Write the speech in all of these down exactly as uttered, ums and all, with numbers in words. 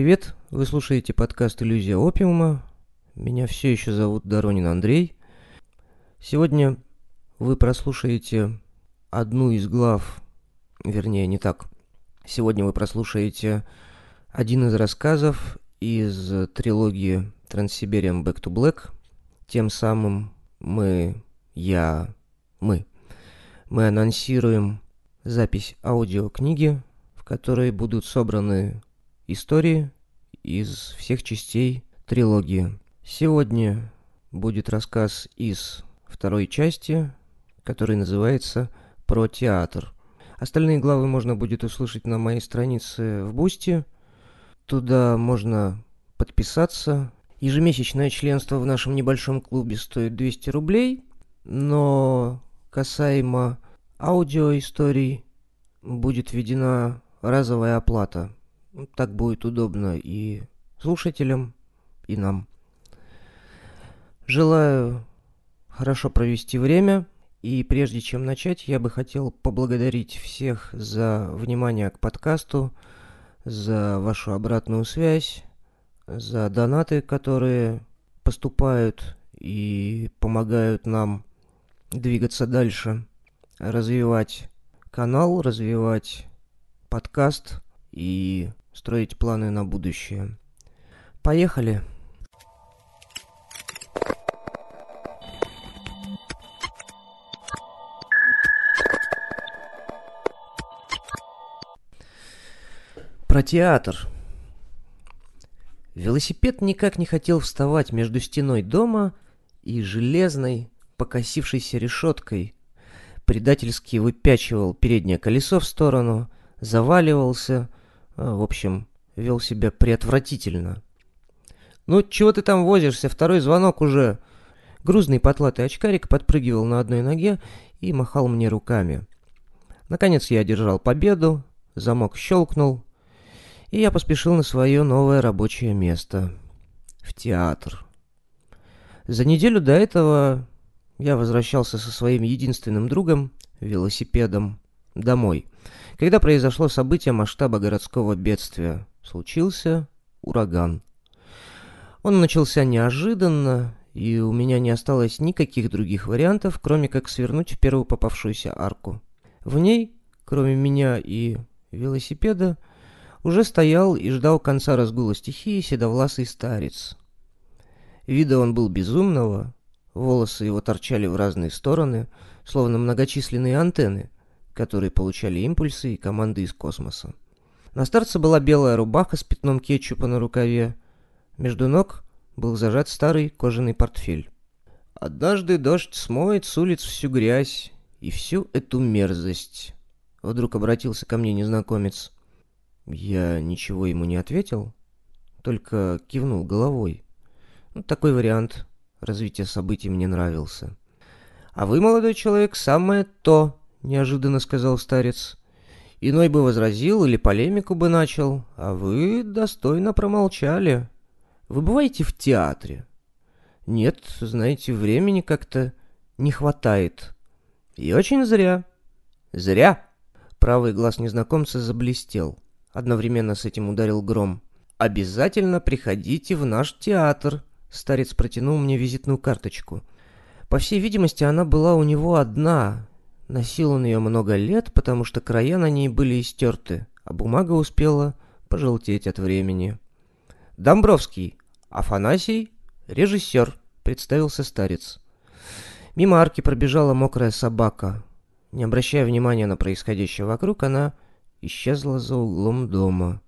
Привет, вы слушаете подкаст «Иллюзия опиума». Меня все еще зовут Доронин Андрей. Сегодня вы прослушаете одну из глав, вернее, не так. Сегодня вы прослушаете один из рассказов из трилогии «Транссибериан Back to Black». Тем самым мы, я, мы, мы анонсируем запись аудиокниги, в которой будут собраны истории из всех частей трилогии. Сегодня будет рассказ из второй части, который называется «Про театр». Остальные главы можно будет услышать на моей странице в Бусти. Туда можно подписаться. Ежемесячное членство в нашем небольшом клубе стоит двести рублей, но касаемо аудиоисторий будет введена разовая оплата. Так будет удобно и слушателям, и нам. Желаю хорошо провести время, и прежде чем начать, я бы хотел поблагодарить всех за внимание к подкасту, за вашу обратную связь, за донаты, которые поступают и помогают нам двигаться дальше, развивать канал, развивать подкаст и строить планы на будущее. Поехали! Про театр. Велосипед никак не хотел вставать между стеной дома и железной, покосившейся решеткой. Предательски выпячивал переднее колесо в сторону, заваливался, в общем, вел себя преотвратительно. «Ну, чего ты там возишься? Второй звонок уже!» Грузный потлатый очкарик подпрыгивал на одной ноге и махал мне руками. Наконец я одержал победу, замок щелкнул, и я поспешил на свое новое рабочее место – в театр. За неделю до этого я возвращался со своим единственным другом – велосипедом – домой, когда произошло событие масштаба городского бедствия. Случился ураган. Он начался неожиданно, и у меня не осталось никаких других вариантов, кроме как свернуть в первую попавшуюся арку. В ней, кроме меня и велосипеда, уже стоял и ждал конца разгула стихии седовласый старец. Вида он был безумного, волосы его торчали в разные стороны, словно многочисленные антенны, которые получали импульсы и команды из космоса. На старце была белая рубаха с пятном кетчупа на рукаве. Между ног был зажат старый кожаный портфель. «Однажды дождь смоет с улиц всю грязь и всю эту мерзость», — вдруг обратился ко мне незнакомец. Я ничего ему не ответил, только кивнул головой. Ну, такой вариант развития событий мне нравился. «А вы, молодой человек, самое то», — неожиданно сказал старец. «Иной бы возразил или полемику бы начал, а вы достойно промолчали. Вы бываете в театре?» «Нет, знаете, времени как-то не хватает. И очень зря». «Зря!» — правый глаз незнакомца заблестел. Одновременно с этим ударил гром. «Обязательно приходите в наш театр!» Старец протянул мне визитную карточку. По всей видимости, она была у него одна. Носил он ее много лет, потому что края на ней были истерты, а бумага успела пожелтеть от времени. «Домбровский, Афанасий, режиссер», — представился старец. Мимо арки пробежала мокрая собака. Не обращая внимания на происходящее вокруг, она исчезла за углом дома.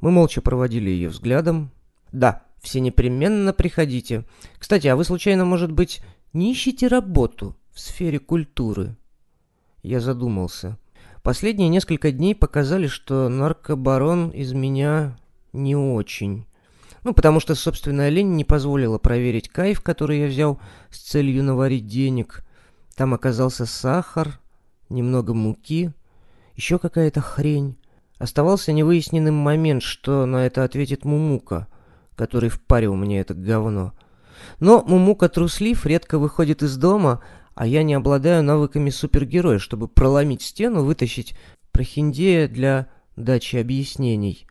Мы молча проводили ее взглядом. «Да, все непременно приходите. Кстати, а вы случайно, может быть, не ищете работу в сфере культуры?» Я задумался. Последние несколько дней показали, что наркобарон из меня не очень. Ну, потому что собственная лень не позволила проверить кайф, который я взял с целью наварить денег. Там оказался сахар, немного муки, еще какая-то хрень. Оставался невыясненным момент, что на это ответит Мумука, который впарил мне это говно. Но Мумука труслив, редко выходит из дома, а я не обладаю навыками супергероя, чтобы проломить стену, вытащить прохиндея для дачи объяснений.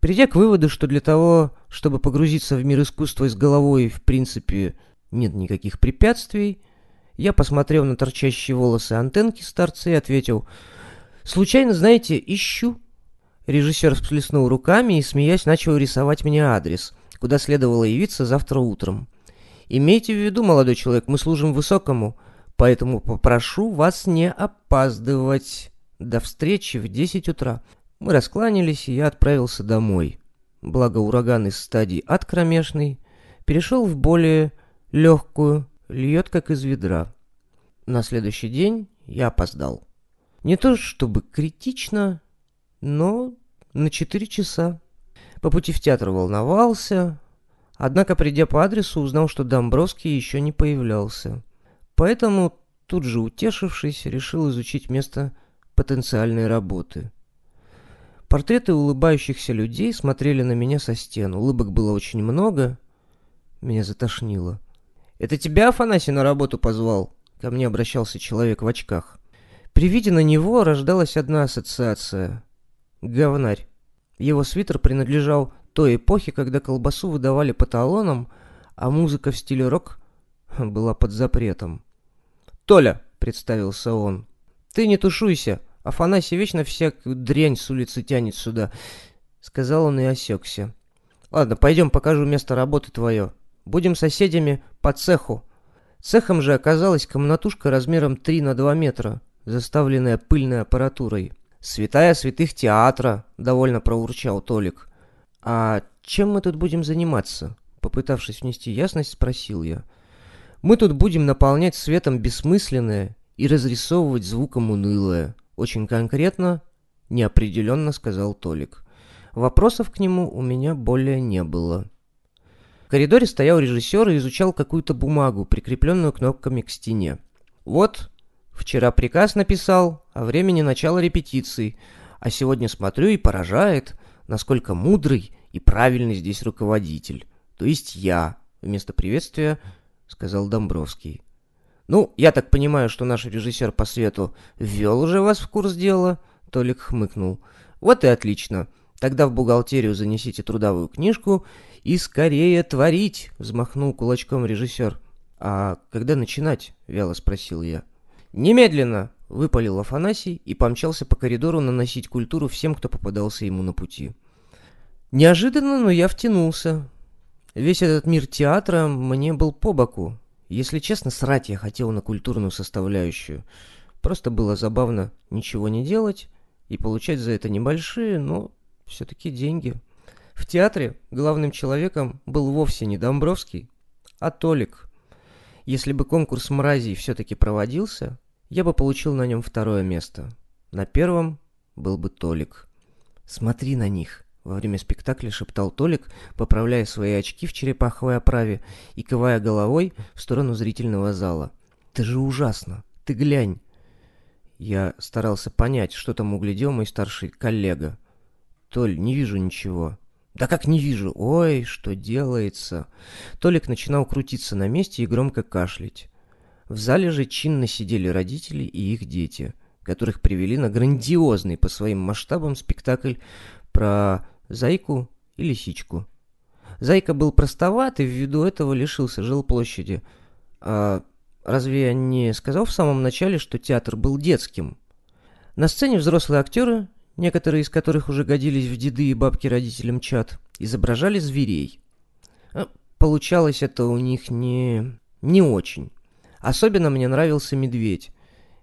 Придя к выводу, что для того, чтобы погрузиться в мир искусства с головой, в принципе, нет никаких препятствий, я посмотрел на торчащие волосы антенки старца и ответил: «Случайно, знаете, ищу». Режиссер всплеснул руками и, смеясь, начал рисовать мне адрес, куда следовало явиться завтра утром. «Имейте в виду, молодой человек, мы служим высокому, поэтому попрошу вас не опаздывать. До встречи в десять утра». Мы раскланялись, и я отправился домой. Благо ураган из стадии ад кромешный перешел в более легкую, льет как из ведра. На следующий день я опоздал. Не то чтобы критично, но на четыре часа. По пути в театр волновался, однако, придя по адресу, узнал, что Домбровский еще не появлялся. Поэтому, тут же утешившись, решил изучить место потенциальной работы. Портреты улыбающихся людей смотрели на меня со стен. Улыбок было очень много. Меня затошнило. «Это тебя Афанасий на работу позвал?» Ко мне обращался человек в очках. При виде на него рождалась одна ассоциация. Говнарь. Его свитер принадлежал той эпохе, когда колбасу выдавали по талонам, а музыка в стиле рок была под запретом. «Толя!» — представился он. «Ты не тушуйся! Афанасий вечно всякую дрянь с улицы тянет сюда», — сказал он и осекся. «Ладно, пойдем, покажу место работы твое. Будем соседями по цеху». Цехом же оказалась комнатушка размером три на два метра, заставленная пыльной аппаратурой. «Святая святых театра», — довольно проурчал Толик. «А чем мы тут будем заниматься?» — попытавшись внести ясность, спросил я. «Мы тут будем наполнять светом бессмысленное и разрисовывать звуком унылое». «Очень конкретно, неопределенно», — сказал Толик. Вопросов к нему у меня более не было. В коридоре стоял режиссер и изучал какую-то бумагу, прикрепленную кнопками к стене. «Вот, вчера приказ написал о времени начала репетиций, а сегодня смотрю и поражает, насколько мудрый и правильный здесь руководитель, то есть я», — вместо приветствия сказал Домбровский. «Ну, я так понимаю, что наш режиссер по свету ввел уже вас в курс дела?» Толик хмыкнул. «Вот и отлично. Тогда в бухгалтерию занесите трудовую книжку и скорее творить!» Взмахнул кулачком режиссер. «А когда начинать?» — вяло спросил я. «Немедленно!» — выпалил Афанасий и помчался по коридору наносить культуру всем, кто попадался ему на пути. Неожиданно, но я втянулся. Весь этот мир театра мне был по боку. Если честно, срать я хотел на культурную составляющую. Просто было забавно ничего не делать и получать за это небольшие, но все-таки деньги. В театре главным человеком был вовсе не Домбровский, а Толик. Если бы конкурс мразей все-таки проводился, я бы получил на нем второе место. На первом был бы Толик. «Смотри на них», — во время спектакля шептал Толик, поправляя свои очки в черепаховой оправе и кивая головой в сторону зрительного зала. «Это же ужасно! Ты глянь!» Я старался понять, что там углядел мой старший коллега. «Толь, не вижу ничего». «Да как не вижу? Ой, что делается!» Толик начинал крутиться на месте и громко кашлять. В зале же чинно сидели родители и их дети, которых привели на грандиозный по своим масштабам спектакль про «Зайку» и «Лисичку». «Зайка» был простоват и ввиду этого лишился жилплощади. А разве я не сказал в самом начале, что театр был детским? На сцене взрослые актеры, некоторые из которых уже годились в деды и бабки родителям чад, изображали зверей. А получалось это у них не... не очень. Особенно мне нравился медведь.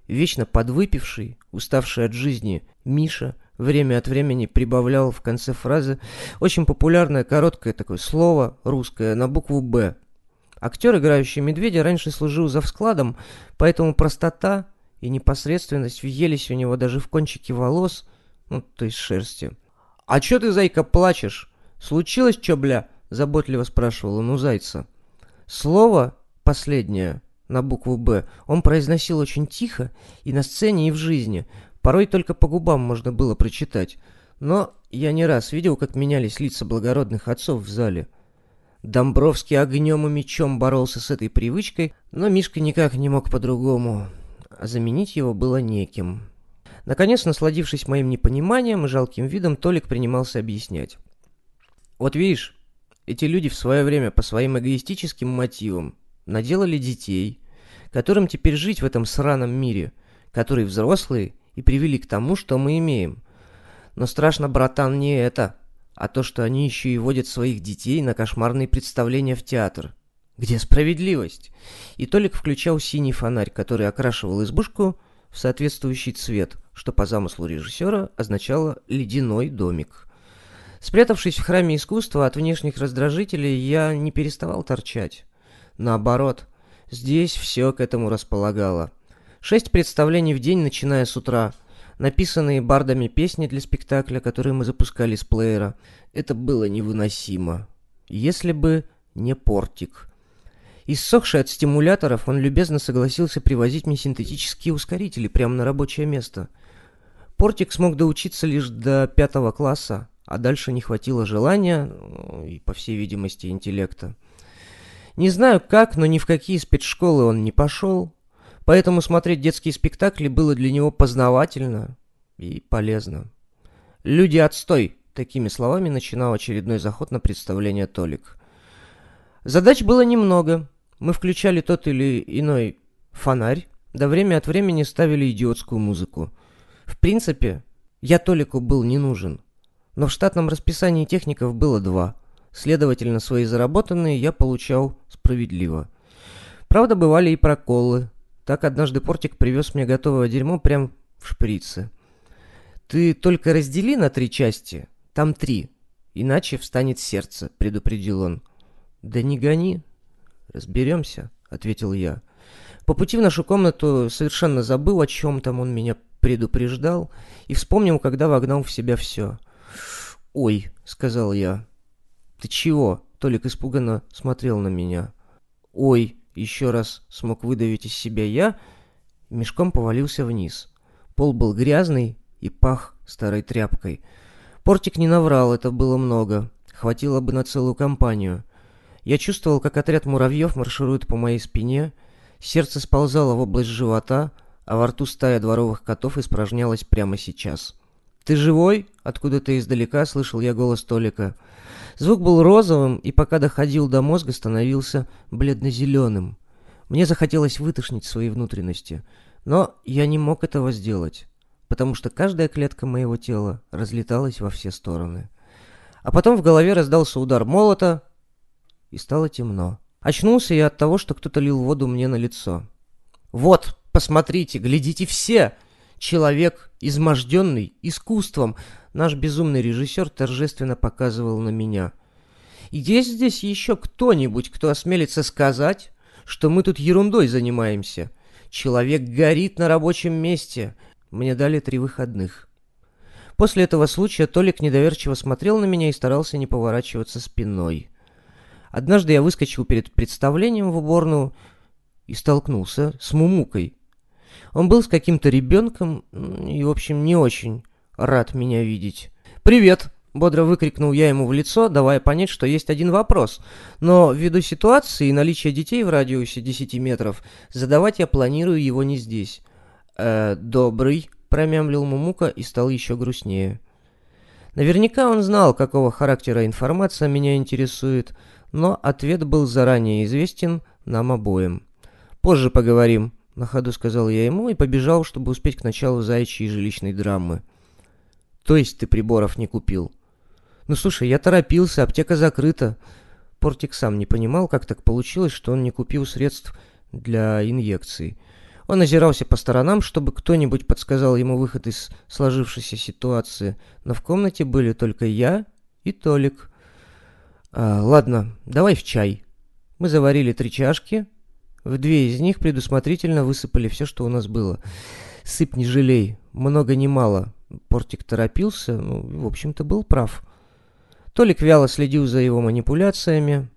Вечно подвыпивший, уставший от жизни Миша время от времени прибавлял в конце фразы очень популярное короткое такое слово русское на букву «Б». Актер, играющий медведя, раньше служил завскладом, поэтому простота и непосредственность въелись у него даже в кончики волос, ну, то есть шерсти. «А чё ты, зайка, плачешь? Случилось чё, бля?» – заботливо спрашивал он у зайца. Слово последнее на букву «Б» он произносил очень тихо и на сцене, и в жизни – порой только по губам можно было прочитать, но я не раз видел, как менялись лица благородных отцов в зале. Домбровский огнем и мечом боролся с этой привычкой, но Мишка никак не мог по-другому, а заменить его было неким. Наконец, насладившись моим непониманием и жалким видом, Толик принимался объяснять. Вот видишь, эти люди в свое время по своим эгоистическим мотивам наделали детей, которым теперь жить в этом сраном мире, который взрослые и привели к тому, что мы имеем. Но страшно, братан, не это, а то, что они еще и водят своих детей на кошмарные представления в театр. Где справедливость? И Толик включал синий фонарь, который окрашивал избушку в соответствующий цвет, что по замыслу режиссера означало «ледяной домик». Спрятавшись в храме искусства от внешних раздражителей, я не переставал торчать. Наоборот, здесь все к этому располагало. Шесть представлений в день, начиная с утра. Написанные бардами песни для спектакля, которые мы запускали с плеера. Это было невыносимо. Если бы не портик. Иссохший от стимуляторов, он любезно согласился привозить мне синтетические ускорители прямо на рабочее место. Портик смог доучиться лишь до пятого класса, а дальше не хватило желания и, по всей видимости, интеллекта. Не знаю как, но ни в какие спецшколы он не пошел, поэтому смотреть детские спектакли было для него познавательно и полезно. «Люди, отстой!» — такими словами начинал очередной заход на представление Толик. Задач было немного. Мы включали тот или иной фонарь, да время от времени ставили идиотскую музыку. В принципе, я Толику был не нужен. Но в штатном расписании техников было два. Следовательно, свои заработанные я получал справедливо. Правда, бывали и проколы. Так однажды Портик привез мне готовое дерьмо прям в шприце. «Ты только раздели на три части, там три, иначе встанет сердце», — предупредил он. «Да не гони, разберемся», — ответил я. По пути в нашу комнату совершенно забыл, о чем там он меня предупреждал, и вспомнил, когда вогнал в себя все. «Ой», — сказал я. «Ты чего?» — Толик испуганно смотрел на меня. «Ой», — еще раз смог выдавить из себя я, мешком повалился вниз. Пол был грязный и пах старой тряпкой. Портик не наврал, это было много, хватило бы на целую компанию. Я чувствовал, как отряд муравьев марширует по моей спине, сердце сползало в область живота, а во рту стая дворовых котов испражнялась прямо сейчас. «Ты живой?» — откуда-то издалека слышал я голос Толика. Звук был розовым, и пока доходил до мозга, становился бледно-зеленым. Мне захотелось вытошнить свои внутренности, но я не мог этого сделать, потому что каждая клетка моего тела разлеталась во все стороны. А потом в голове раздался удар молота, и стало темно. Очнулся я от того, что кто-то лил воду мне на лицо. «Вот, посмотрите, глядите все! Человек, изможденный искусством!» Наш безумный режиссер торжественно показывал на меня. «Есть здесь еще кто-нибудь, кто осмелится сказать, что мы тут ерундой занимаемся? Человек горит на рабочем месте!» Мне дали три выходных. После этого случая Толик недоверчиво смотрел на меня и старался не поворачиваться спиной. Однажды я выскочил перед представлением в уборную и столкнулся с Мумукой. Он был с каким-то ребенком и, в общем, не очень рад меня видеть. «Привет!» — бодро выкрикнул я ему в лицо, давая понять, что есть один вопрос. Но ввиду ситуации и наличия детей в радиусе десяти метров, задавать я планирую его не здесь. «Э, «Добрый!» — промямлил Мумука и стал еще грустнее. Наверняка он знал, какого характера информация меня интересует, но ответ был заранее известен нам обоим. «Позже поговорим», — на ходу сказал я ему и побежал, чтобы успеть к началу заячьей жилищной драмы. «То есть ты приборов не купил?» «Ну слушай, я торопился, аптека закрыта». Портик сам не понимал, как так получилось, что он не купил средств для инъекций. Он озирался по сторонам, чтобы кто-нибудь подсказал ему выход из сложившейся ситуации, но в комнате были только я и Толик. «Ладно, давай в чай». Мы заварили три чашки. В две из них предусмотрительно высыпали все, что у нас было. «Сыпь, не жалей. Много, не мало». Портик торопился, ну, в общем-то, был прав. Толик вяло следил за его манипуляциями.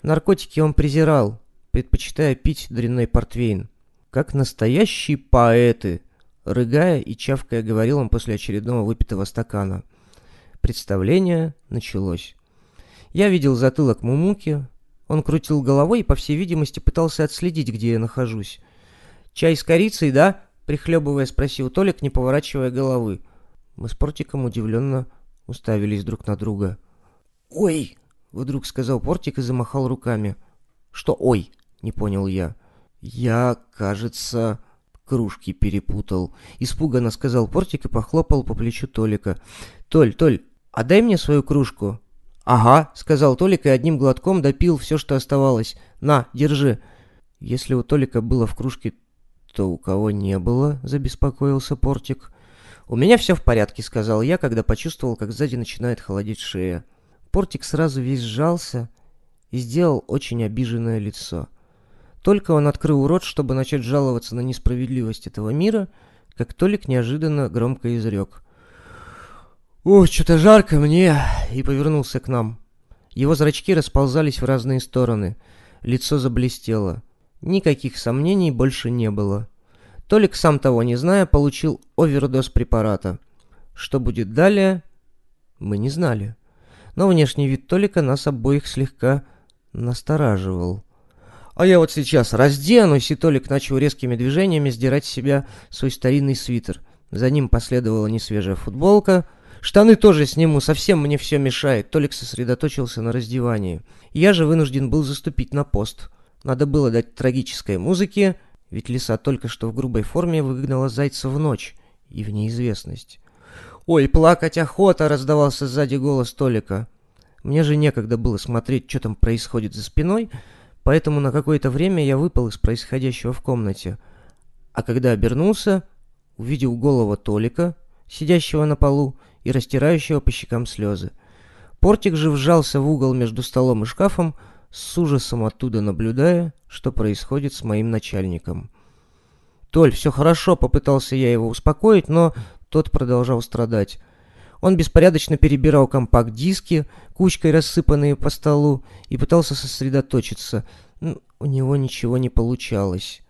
Наркотики он презирал, предпочитая пить дрянной портвейн. «Как настоящие поэты!» — рыгая и чавкая говорил он после очередного выпитого стакана. Представление началось. Я видел затылок Мумуки. Он крутил головой и, по всей видимости, пытался отследить, где я нахожусь. «Чай с корицей, да?» — прихлебывая, спросил Толик, не поворачивая головы. Мы с Портиком удивленно уставились друг на друга. «Ой!» — вдруг сказал Портик и замахал руками. «Что «ой»?» — не понял я. «Я, кажется, кружки перепутал», — испуганно сказал Портик и похлопал по плечу Толика. «Толь, Толь, отдай мне свою кружку». «Ага», — сказал Толик и одним глотком допил все, что оставалось. «На, держи». «Если у Толика было в кружке, то у кого не было?» — забеспокоился Портик. «У меня все в порядке», — сказал я, когда почувствовал, как сзади начинает холодеть шея. Портик сразу весь сжался и сделал очень обиженное лицо. Только он открыл рот, чтобы начать жаловаться на несправедливость этого мира, как Толик неожиданно громко изрек: «Ох, что-то жарко мне!» и повернулся к нам. Его зрачки расползались в разные стороны. Лицо заблестело. Никаких сомнений больше не было. Толик, сам того не зная, получил овердоз препарата. Что будет далее, мы не знали. Но внешний вид Толика нас обоих слегка настораживал. «А я вот сейчас разденусь», и Толик начал резкими движениями сдирать с себя свой старинный свитер. За ним последовала несвежая футболка. «Штаны тоже сниму, совсем мне все мешает», — Толик сосредоточился на раздевании. Я же вынужден был заступить на пост. Надо было дать трагической музыке, ведь лиса только что в грубой форме выгнала зайца в ночь и в неизвестность. «Ой, плакать охота!» — раздавался сзади голос Толика. Мне же некогда было смотреть, что там происходит за спиной, поэтому на какое-то время я выпал из происходящего в комнате. А когда обернулся, увидел голого Толика, сидящего на полу и растирающего по щекам слезы. Портик же вжался в угол между столом и шкафом, с ужасом оттуда наблюдая, что происходит с моим начальником. «Толь, все хорошо», — попытался я его успокоить, но тот продолжал страдать. Он беспорядочно перебирал компакт-диски, кучкой рассыпанные по столу, и пытался сосредоточиться. Но у него ничего не получалось.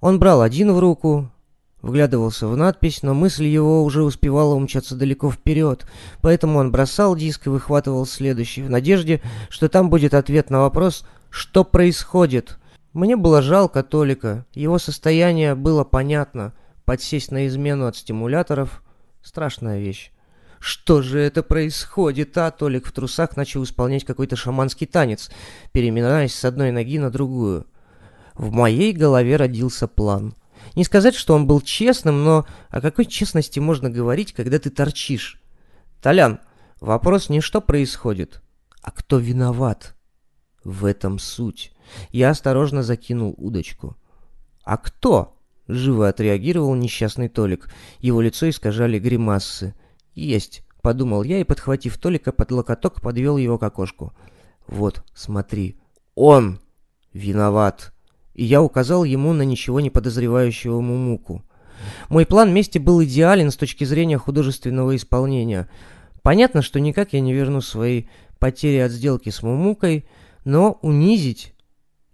Он брал один в руку, вглядывался в надпись, но мысль его уже успевала умчаться далеко вперед, поэтому он бросал диск и выхватывал следующий, в надежде, что там будет ответ на вопрос «Что происходит?». Мне было жалко Толика, его состояние было понятно. Подсесть на измену от стимуляторов — страшная вещь. «Что же это происходит, а?» Толик в трусах начал исполнять какой-то шаманский танец, переминаясь с одной ноги на другую. В моей голове родился план. Не сказать, что он был честным, но о какой честности можно говорить, когда ты торчишь? «Толян, вопрос не что происходит, а кто виноват?» В этом суть. Я осторожно закинул удочку. «А кто?» — живо отреагировал несчастный Толик. Его лицо искажали гримасы. «Есть», — подумал я и, подхватив Толика под локоток, подвел его к окошку. «Вот, смотри, он виноват!» И я указал ему на ничего не подозревающего Мумуку. Мой план мести был идеален с точки зрения художественного исполнения. Понятно, что никак я не верну свои потери от сделки с Мумукой, но унизить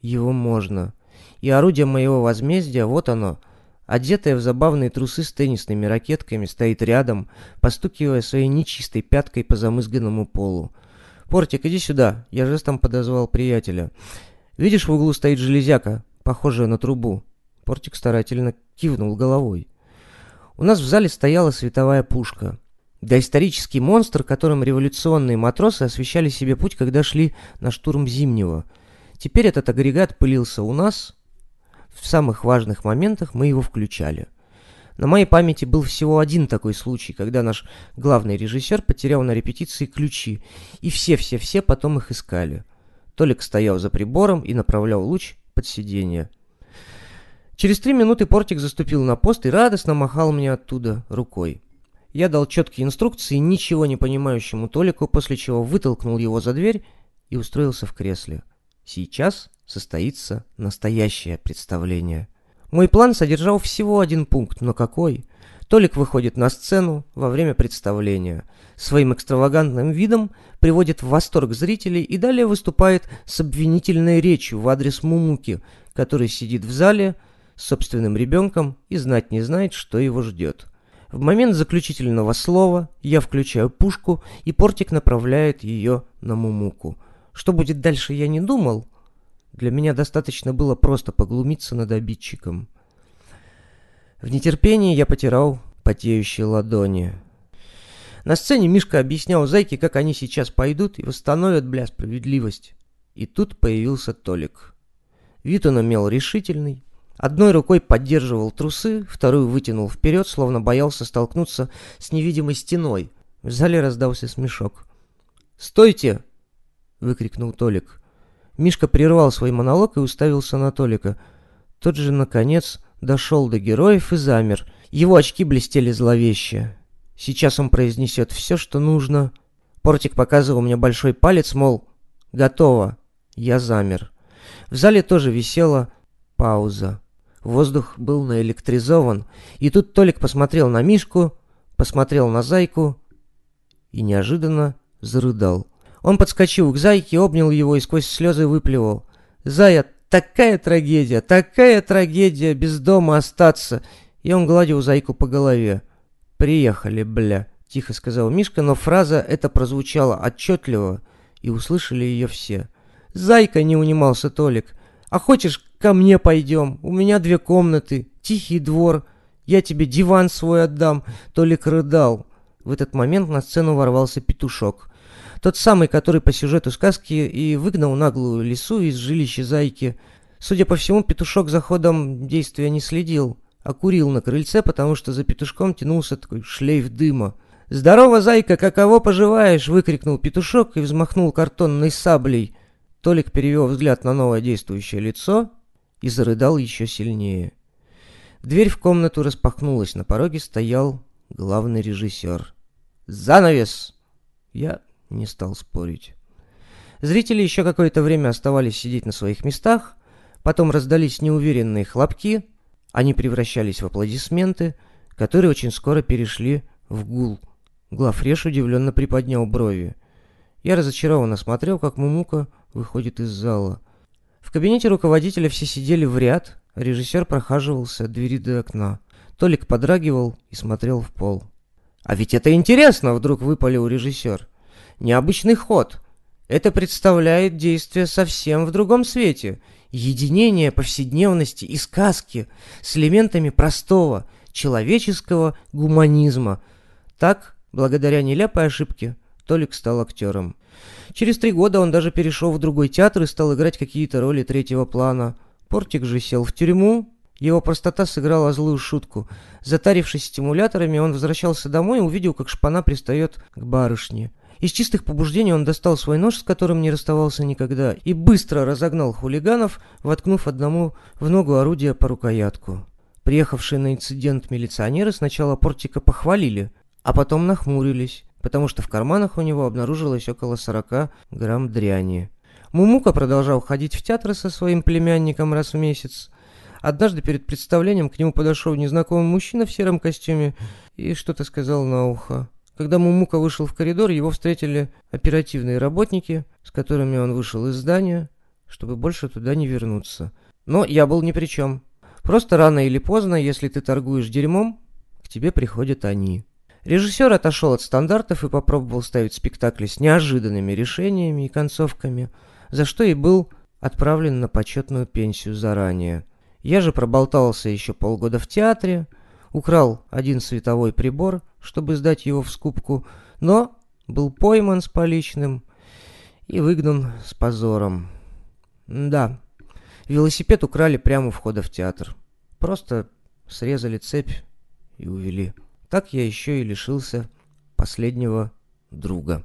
его можно. И орудие моего возмездия, вот оно, одетое в забавные трусы с теннисными ракетками, стоит рядом, постукивая своей нечистой пяткой по замызганному полу. «Портик, иди сюда», — я жестом подозвал приятеля. «Видишь, в углу стоит железяка, похожая на трубу?» Портик старательно кивнул головой. У нас в зале стояла световая пушка. Доисторический монстр, которым революционные матросы освещали себе путь, когда шли на штурм Зимнего. Теперь этот агрегат пылился у нас. В самых важных моментах мы его включали. На моей памяти был всего один такой случай, когда наш главный режиссер потерял на репетиции ключи, и все-все-все потом их искали. Толик стоял за прибором и направлял луч под сиденье. Через три минуты Портик заступил на пост и радостно махал мне оттуда рукой. Я дал четкие инструкции ничего не понимающему Толику, после чего вытолкнул его за дверь и устроился в кресле. Сейчас состоится настоящее представление. Мой план содержал всего один пункт, но какой? Толик выходит на сцену во время представления, своим экстравагантным видом приводит в восторг зрителей и далее выступает с обвинительной речью в адрес Мумуки, который сидит в зале с собственным ребенком и знать не знает, что его ждет. В момент заключительного слова я включаю пушку, и Портик направляет ее на Мумуку. Что будет дальше, я не думал. Для меня достаточно было просто поглумиться над обидчиком. В нетерпении я потирал потеющие ладони. На сцене Мишка объяснял Зайке, как они сейчас пойдут и восстановят, бля, справедливость. И тут появился Толик. Вид он имел решительный. Одной рукой поддерживал трусы, вторую вытянул вперед, словно боялся столкнуться с невидимой стеной. В зале раздался смешок. «Стойте!» — выкрикнул Толик. Мишка прервал свой монолог и уставился на Толика. Тот же, наконец, дошел до героев и замер. Его очки блестели зловеще. Сейчас он произнесет все, что нужно. Портик показывал мне большой палец, мол, готово. Я замер. В зале тоже висела пауза. Воздух был наэлектризован. И тут Толик посмотрел на Мишку, посмотрел на Зайку и неожиданно зарыдал. Он подскочил к Зайке, обнял его и сквозь слезы выплевал: «Зая, такая трагедия, такая трагедия, без дома остаться!» И он гладил Зайку по голове. «Приехали, бля», — тихо сказал Мишка, но фраза эта прозвучала отчетливо, и услышали ее все. «Зайка», — не унимался Толик, — «а хочешь, ко мне пойдем? У меня две комнаты, тихий двор, я тебе диван свой отдам». Толик рыдал. В этот момент на сцену ворвался Петушок. Тот самый, который по сюжету сказки и выгнал наглую лису из жилища Зайки. Судя по всему, Петушок за ходом действия не следил, а курил на крыльце, потому что за Петушком тянулся такой шлейф дыма. «Здорово, Зайка, каково поживаешь?» — выкрикнул Петушок и взмахнул картонной саблей. Толик перевел взгляд на новое действующее лицо и зарыдал еще сильнее. Дверь в комнату распахнулась, на пороге стоял главный режиссер. «Занавес!» Я не стал спорить. Зрители еще какое-то время оставались сидеть на своих местах, потом раздались неуверенные хлопки, они превращались в аплодисменты, которые очень скоро перешли в гул. Главреж удивленно приподнял брови. Я разочарованно смотрел, как Мумука выходит из зала. В кабинете руководителя все сидели в ряд, а режиссер прохаживался от двери до окна. Толик подрагивал и смотрел в пол. «А ведь это интересно!» — вдруг выпалил режиссер. «Необычный ход. Это представляет действие совсем в другом свете. Единение повседневности и сказки с элементами простого, человеческого гуманизма». Так, благодаря нелепой ошибке, Толик стал актером. Через три года он даже перешел в другой театр и стал играть какие-то роли третьего плана. Портик же сел в тюрьму. Его простота сыграла злую шутку. Затарившись стимуляторами, он возвращался домой и увидел, как шпана пристает к барышне. Из чистых побуждений он достал свой нож, с которым не расставался никогда, и быстро разогнал хулиганов, воткнув одному в ногу орудие по рукоятку. Приехавшие на инцидент милиционеры сначала Портика похвалили, а потом нахмурились, потому что в карманах у него обнаружилось около сорока грамм дряни. Мумука продолжал ходить в театр со своим племянником раз в месяц. Однажды перед представлением к нему подошел незнакомый мужчина в сером костюме и что-то сказал на ухо. Когда Мумука вышел в коридор, его встретили оперативные работники, с которыми он вышел из здания, чтобы больше туда не вернуться. Но я был ни при чем. Просто рано или поздно, если ты торгуешь дерьмом, к тебе приходят они. Режиссер отошел от стандартов и попробовал ставить спектакли с неожиданными решениями и концовками, за что и был отправлен на почетную пенсию заранее. Я же проболтался еще полгода в театре, украл один световой прибор, чтобы сдать его в скупку, но был пойман с поличным и выгнан с позором. Да, велосипед украли прямо у входа в театр. Просто срезали цепь и увели. Так я еще и лишился последнего друга.